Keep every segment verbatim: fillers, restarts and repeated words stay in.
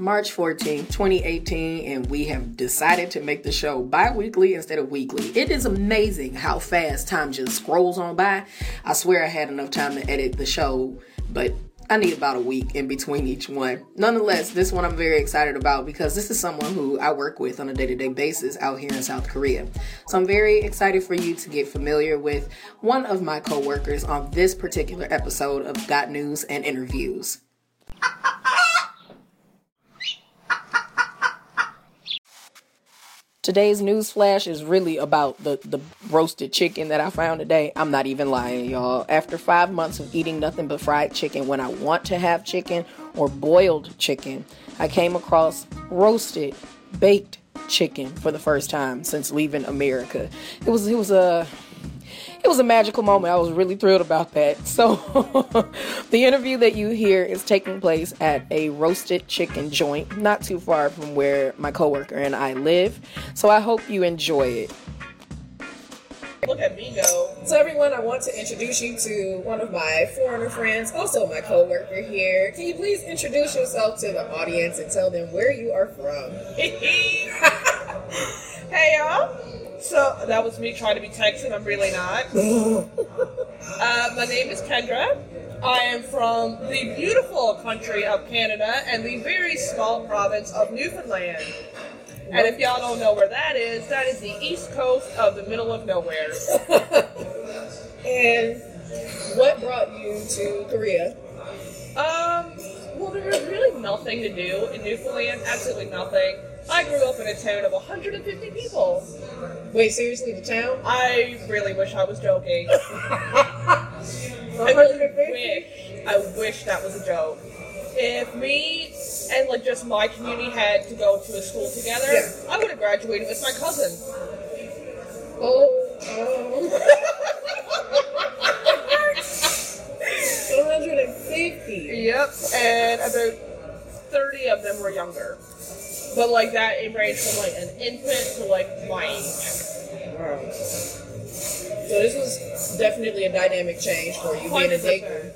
March fourteenth, twenty eighteen, and we have decided to make the show bi-weekly instead of weekly. It is amazing how fast time just scrolls on by. I swear I had enough time to edit the show, but I need about a week in between each one. Nonetheless, this one I'm very excited about because this is someone who I work with on a day-to-day basis out here in South Korea. So I'm very excited for you to get familiar with one of my co-workers on this particular episode of Got News and Interviews. Today's news flash is really about the, the roasted chicken that I found today. I'm not even lying, y'all. After five months of eating nothing but fried chicken, when I want to have chicken or boiled chicken, I came across roasted, baked chicken for the first time since leaving America. It was it was a it was a magical moment. I was really thrilled about that. So the interview that you hear is taking place at a roasted chicken joint not too far from where my coworker and I live. So I hope you enjoy it. Look at me go. So everyone, I want to introduce you to one of my foreigner friends, also my coworker here. Can you please introduce yourself to the audience and tell them where you are from? Hey, y'all. So that was me trying to be Texan. I'm really not. uh, my name is Kendra. I am from the beautiful country of Canada and the very small province of Newfoundland. And if y'all don't know where that is, that is the east coast of the middle of nowhere. And what brought you to Korea? Um, well, there was really nothing to do in Newfoundland. Absolutely nothing. I grew up in a town of one hundred fifty people. Wait, seriously, the town? I really wish I was joking. I really wish, I wish that was a joke. If me and like just my community had to go to a school together, yeah. I would have graduated with my cousin. Oh. Um. one hundred fifty. Yep, and about thirty of them were younger. But like that, it ranged from like an infant to like my age. Wow. So this was definitely a dynamic change for you being a baker.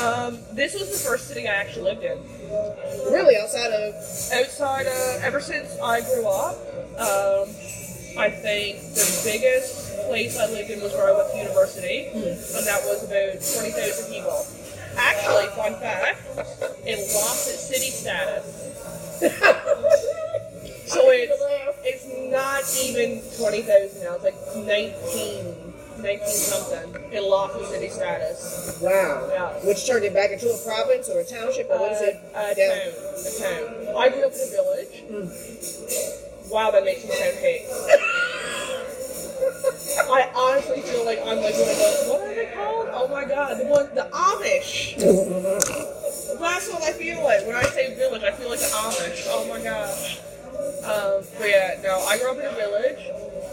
Um, this was the first city I actually lived in. Really, outside of? Outside of, ever since I grew up, um, I think the biggest place I lived in was where I went to university, hmm. and that was about twenty thousand people. Actually, fun fact, it lost its city status. So it's, it's not even twenty thousand now, it's like nineteen, nineteen something. It lost the city status. Wow. Yeah. Which turned it back into a province or a township or what uh, is it? A down? town. A town. I grew up in a village. Mm. Wow, that makes me sound hate. I honestly feel like I'm like one of those, what are they called? Oh my god, the, one, the Amish. That's what I feel like. When I say village, I feel like the Amish. Oh my gosh. Um, but yeah, no, I grew up in a village,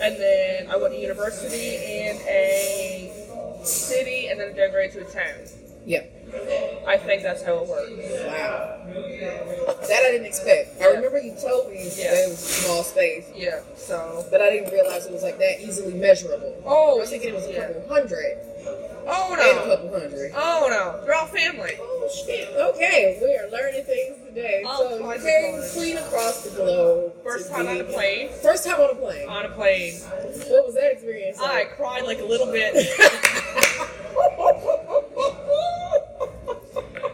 and then I went to university in a city, and then downgraded to a town. Yep. I think that's how it works. Wow. That I didn't expect. I remember you told me yeah. that it was a small space. Yeah, so. But I didn't realize it was like that easily measurable. Oh, I was thinking it was a yeah. couple hundred. Oh, no. And a couple hundred. Oh, no. We're all family. Oh, shit. Okay, we are learning things today. Oh, so, very clean across the globe. First time on a plane. First time on a plane. On a plane. What was that experience like? I cried like a little bit.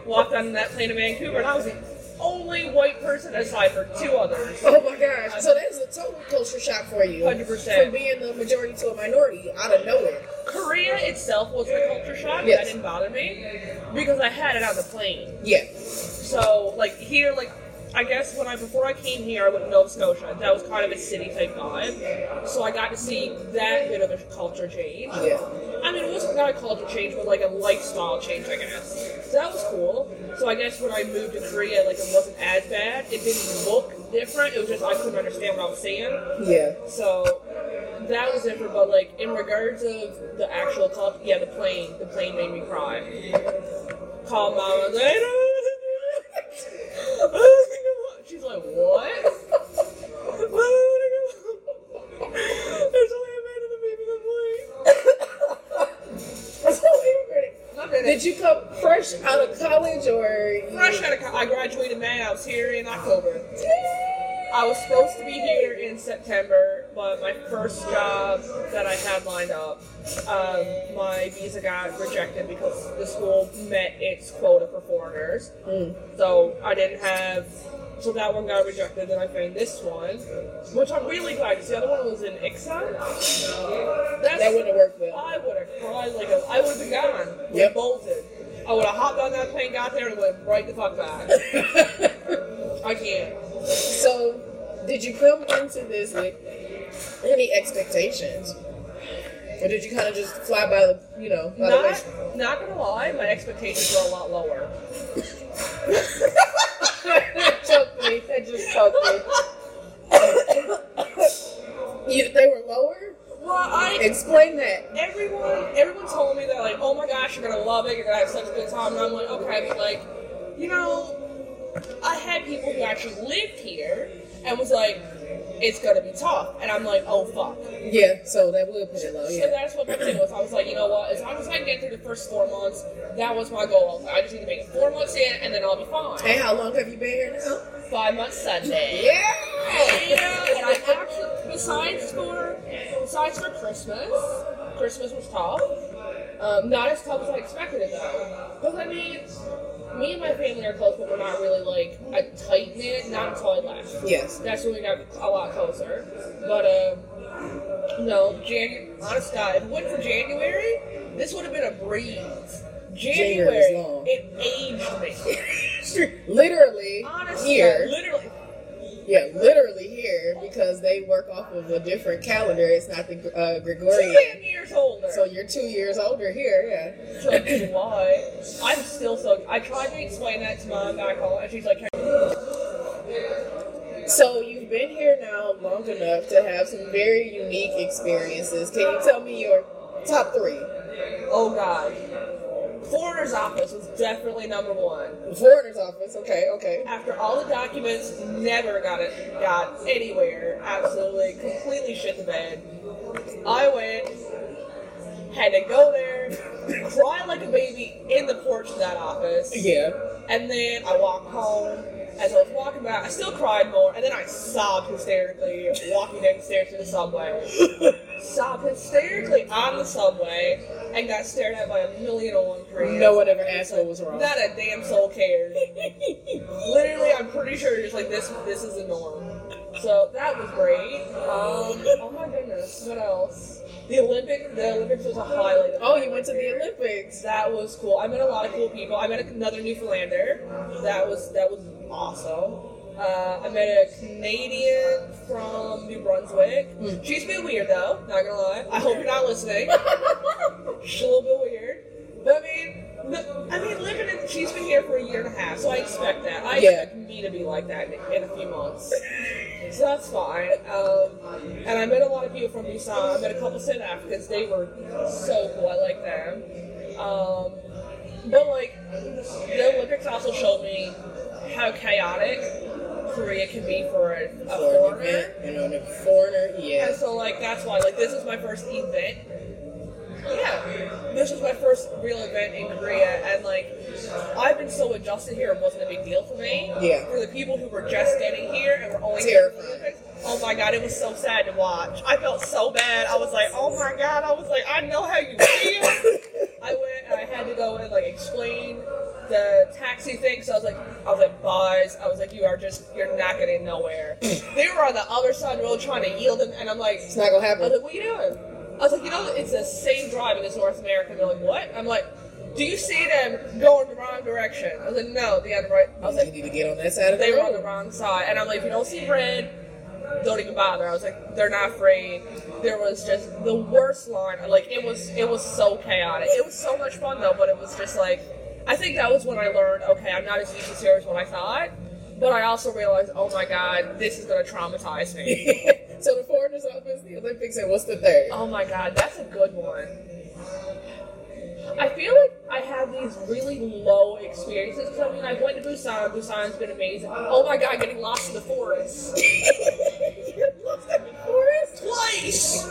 Walked on that plane to Vancouver, and I was the only white person aside for two others. Oh my gosh! Uh, so that is a total culture shock for you. Hundred percent. From being the majority to a minority out of nowhere. Korea itself was a culture shock. Yes. That didn't bother me because I had it on the plane. Yeah. So like here, like I guess when I before I came here, I went to Nova Scotia. That was kind of a city type vibe. So I got to see that bit of a culture change. Yeah. I mean, it wasn't not a culture change, but like a lifestyle change, I guess. So that was cool. So I guess when I moved to Korea, like it wasn't as bad. It didn't look different. It was just I couldn't understand what I was seeing. Yeah. So that was different, but like in regards of the actual culture, yeah, the plane, the plane made me cry. Call mama later. She's like, what? Did you come first? fresh out of college or? Fresh out of college. I graduated May. I was here in October. I was supposed to be here in September, but my first job that I had lined up, um, my visa got rejected because the school met its quota for foreigners. Mm. So I didn't have, so that one got rejected, and I found this one, which I'm really glad, because the other one was in Ixan. Uh, that wouldn't have worked well. I would have cried like a, I would have been gone. Yep. We bolted. I would have hopped on that plane, got there, and went right the fuck back. I can't. So, did you come into this with any expectations, or did you kind of just fly by the, you know? By not, the not gonna lie, my expectations were a lot lower. That choked me. That just choked me. You, they were lower? Well, I explain that. Everyone, everyone told me that, like, oh my gosh, you're gonna love it. You're gonna have such a good time. And I'm like, okay, but like, you know. I had people who actually lived here and was like, it's gonna be tough, and I'm like, oh fuck. Yeah, so that would put it low. Yeah. So that's what my thing was. I was like, you know what? As long as I can get through the first four months, that was my goal. I, was like, I just need to make it four months in, and then I'll be fine. And how long have you been here now? Five months Sunday. Yeah. And, you know, and I actually, besides for besides for Christmas, Christmas was tough. Um, not as tough as I expected it though, because I mean. Me and my family are close, but we're not really, like, a tight knit. Not until I left. Yes. That's when we got a lot closer. But, uh, no, January, honest to God, if it wasn't for January, this would have been a breeze. January, January it aged me. Literally honest here. God, literally. Yeah, literally here, because they work off of a different calendar. It's not the uh, Gregorian. Two years older. So you're two years older here, yeah. So July. I'm still so... I tried to explain that to Mom back home, and she's like... So you've been here now long enough to have some very unique experiences. Can you tell me your top three? Oh, God. Foreigner's office was definitely number one. Foreigner's office, okay, okay. After all the documents, never got it, got anywhere. Absolutely, completely shit the bed. I went, had to go there, cry like a baby in the porch of that office. Yeah. And then I walked home. As I was walking back, I still cried more, and then I sobbed hysterically walking downstairs to the subway. Sobbed hysterically on the subway and got stared at by a million and one creeps. No one ever asked what was wrong. Not a damn soul cared. Literally, I'm pretty sure just like this. This is the norm. So that was great. Um, oh my goodness, what else? The Olympics. The Olympics was a highlight. Oh, you went to the Olympics. That was cool. I met a lot of cool people. I met another Newfoundlander. That was that was awesome. Uh, I met a Canadian from New Brunswick. She's a bit weird though, not gonna lie. I hope you're not listening. She's a little bit weird. But I mean, the, I mean, living in, she's been here for a year and a half, so I expect that. I yeah. expect me to be like that in, in a few months. So that's fine. Um, and I met a lot of people from Busan. I met a couple South Africans. They were so cool. I like them. Um, but like, the Olympics also showed me how chaotic Korea can be for a, a foreigner, foreigner. You know, a foreigner, yeah. And so, like, that's why, like, this is my first event. Yeah, this was my first real event in Korea, and, like, I've been so adjusted here, it wasn't a big deal for me. Yeah. For the people who were just getting here and were only here for the event, oh my God, it was so sad to watch. I felt so bad. I was like, oh my God, I was like, I know how you feel. I went and I had to go and, like, explain the taxi thing, so I was like, I was like, boys, I was like, you are just, you're not getting nowhere. They were on the other side of the road trying to yield them, and I'm like, it's not gonna happen. I was like, what are you doing? I was like, you know, it's the same drive in North America. And they're like, what? I'm like, do you see them going the wrong direction? I was like, no, they on the right. I was like, you need to get on that side of the road. They were on the wrong side, and I'm like, if you don't see red, don't even bother. I was like, they're not afraid. There was just the worst line. Like it was, it was so chaotic. It was so much fun though, but it was just like. I think that was when I learned, okay, I'm not as used to serious as what I thought, but I also realized, oh my God, this is going to traumatize me. So the foreigners office, the Olympics, and what's the third? Oh my God, that's a good one. I feel like I have these really low experiences, because I mean, I went to Busan, Busan's been amazing. Oh my God, getting lost in the forest. You lost in the forest? Twice!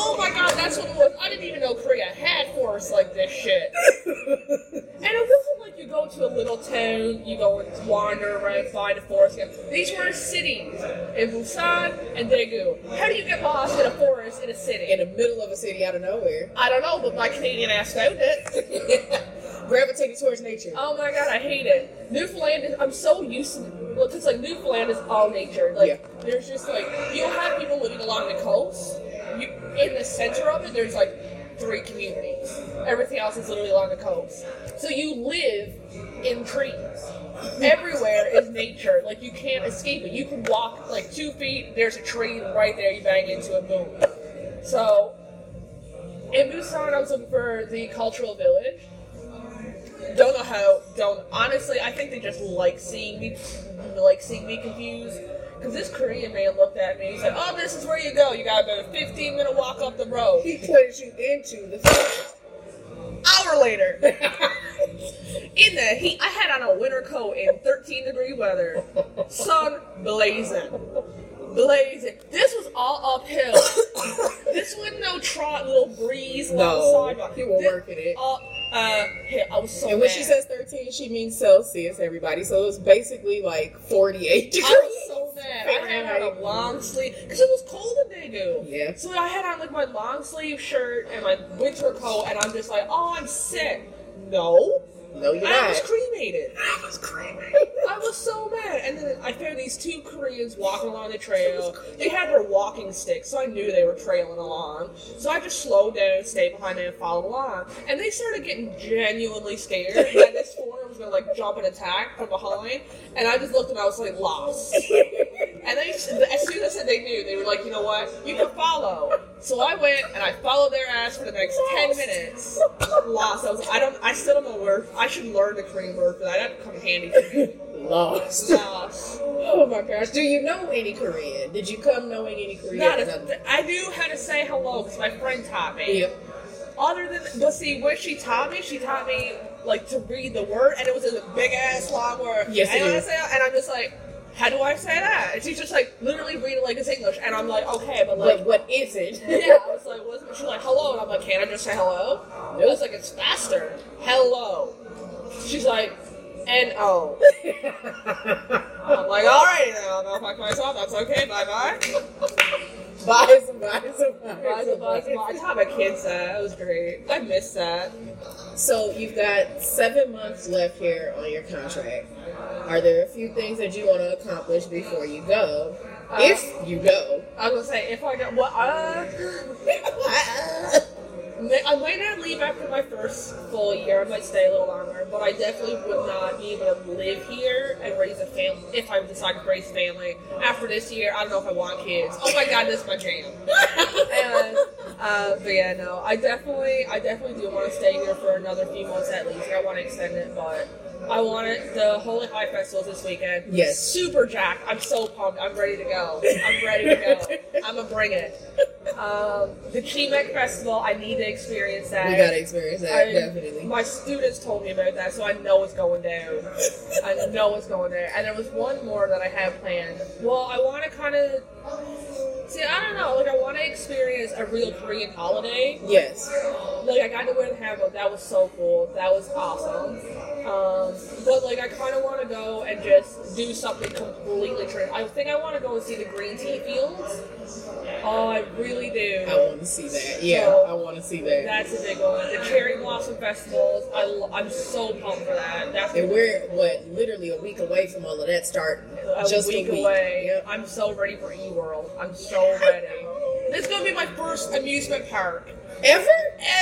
Oh my God, that's what it was. I didn't even know Korea had forest. course like this shit. And it wasn't like you go to a little town, you go and wander around, find a forest. These were cities in Busan and Daegu. How do you get lost in a forest in a city? In the middle of a city out of nowhere. I don't know, but my Canadian ass found it. Gravitating towards nature. Oh my god, I hate it. Newfoundland is, I'm so used to, well, because like Newfoundland is all nature. Like, yeah. There's just like, you'll have people living along the coast. You, in the center of it, there's like three communities. Everything else is literally along the coast. So you live in trees. Everywhere is nature. Like, you can't escape it. You can walk like two feet, there's a tree right there, you bang into it, boom. So, in Busan, I was looking for the cultural village. Don't know how, don't, honestly, I think they just like seeing me, like seeing me confused. Because this Korean man looked at me, he's like, oh, this is where you go, you got about a fifteen minute walk up the road. He pointed you into the forest. Hour later. In the heat, I had on a winter coat in thirteen degree weather. Sun blazing. Blazing. This was all uphill. This wasn't no trot, little breeze, little no, sidewalk. You were this, working it. All, uh, yeah, I was so And when mad. She says thirteen, she means Celsius, everybody. So it was basically like forty-eight degrees. I was so mad. I had on a long sleeve, because it was cold in Daegu. Yeah. So I had on like my long sleeve shirt and my winter coat, and I'm just like, oh, I'm sick. No. No, you're I not. I was cremated. I was cremated. I was so mad. And then I found these two Koreans walking along the trail. They had their walking sticks, so I knew they were trailing along. So I just slowed down, stayed behind them, and followed along. And they started getting genuinely scared. And this foreigner was going to, like, jump and attack from behind. And I just looked and I was, like, lost. And they, as soon as they knew, they were like, you know what? You can follow. So I went and I followed their ass for the next ten minutes. Lost. I was. I don't. I still don't know where. I should learn the Korean word for that. That'd come handy for me. Lost. Lost. Oh my gosh. Do you know any Korean? Did you come knowing any Korean? Not a, I knew how to say hello because my friend taught me. Yep. Other than, but see, what she taught me, she taught me like to read the word, and it was a big ass long word. Yes, it and is. I say, and I'm just like, how do I say that? And she's just like, literally reading like it's English. And I'm like, okay, but like, like what is it? Yeah, I was like, what is it? She's like, hello. And I'm like, can't I just say hello? No. It was like, it's faster. Hello. She's like, N O. I'm like, all right, now I'll fuck myself. That's okay. Bye-bye. Bye, bye, bye, bye, bye. I taught my kids that. That was great. I missed that. So you've got seven months left here on your contract. Are there a few things that you want to accomplish before you go? Uh, if you go. I was going to say, if I go, well, uh, I might not leave after my first full year. I might stay a little longer, but I definitely would not be able to live here and raise a family if I decide to raise family after this year. I don't know if I want kids. Oh my god, this is my jam. And, uh, but yeah, no, I definitely, I definitely do want to stay here for another few months at least. I want to extend it, but I want it. The Holy High Festival this weekend. Yes, super jacked. I'm so pumped. I'm ready to go. I'm ready to go. I'm gonna bring it. Um, the Chimek Festival, I need to experience that. We gotta experience that, I, definitely. My students told me about that, so I know it's going down. I know it's going down. And there was one more that I had planned. Well, I want to kind of, see, I don't know, like I want to experience a real Korean holiday. Yes. Like I got to wear the hanbok, that was so cool, that was awesome. Um, but like I kind of want to go and just do something completely different. I think I want to go and see the green tea fields. Oh, I really do. I want to see that. Yeah, so, I want to see that. That's a big one. The cherry blossom festivals. I lo- I'm so pumped for that. That's and we're what literally a week away from all of that start. A just week a week away. Yep. I'm so ready for e-world. I'm so ready. This is gonna be my first amusement park. Ever?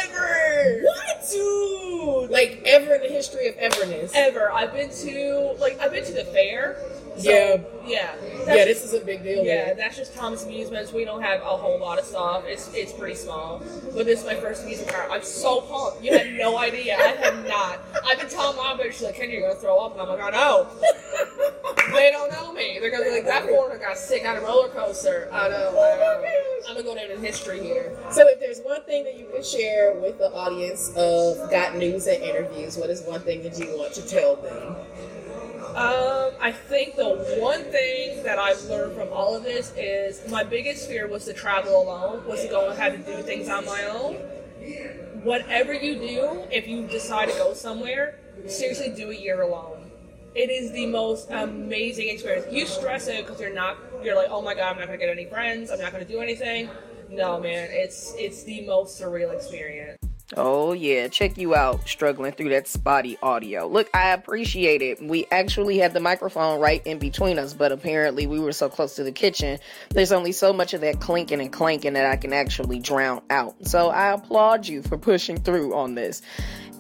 Ever! What? Dude! Like, ever in the history of everness. Ever. I've been to, like, I've been to the fair. So, yeah. Yeah. Yeah, this just, is a big deal. Yeah, man. That's just Thomas Amusements. We don't have a whole lot of stuff. It's it's pretty small. But this is my first amusement park. I'm so pumped. You have no idea. I have not. I've been telling Mom, but she's like, Kendra, you're going to throw up. And I'm like, I know. They don't know me. They're going to be like, that foreigner got sick on a roller coaster. I know. I know. I'm going to go down in history here. So if there's one thing that you could share with the audience of Got News and Interviews, what is one thing that you want to tell them? Um, I think the one thing that I've learned from all of this is my biggest fear was to travel alone, was to go and have to do things on my own. whatever you do, if you decide to go somewhere, seriously do a year alone. It is the most amazing experience. You stress it because you're not, you're like, oh my God, I'm not going to get any friends. I'm not going to do anything. No, man, it's it's the most surreal experience. Oh yeah, check you out struggling through that spotty audio. Look, I appreciate it. We actually had the microphone right in between us, but apparently we were so close to the kitchen, there's only so much of that clinking and clanking that I can actually drown out. So I applaud you for pushing through on this.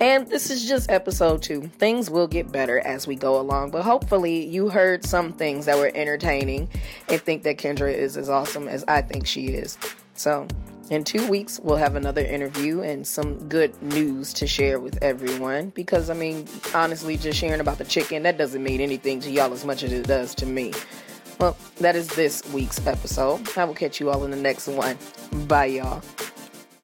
And this is just episode two. Things will get better as we go along, but hopefully you heard some things that were entertaining and think that Kendra is as awesome as I think she is. So in two weeks, we'll have another interview and some good news to share with everyone. Because, I mean, honestly, just sharing about the chicken, that doesn't mean anything to y'all as much as it does to me. Well, that is this week's episode. I will catch you all in the next one. Bye, y'all.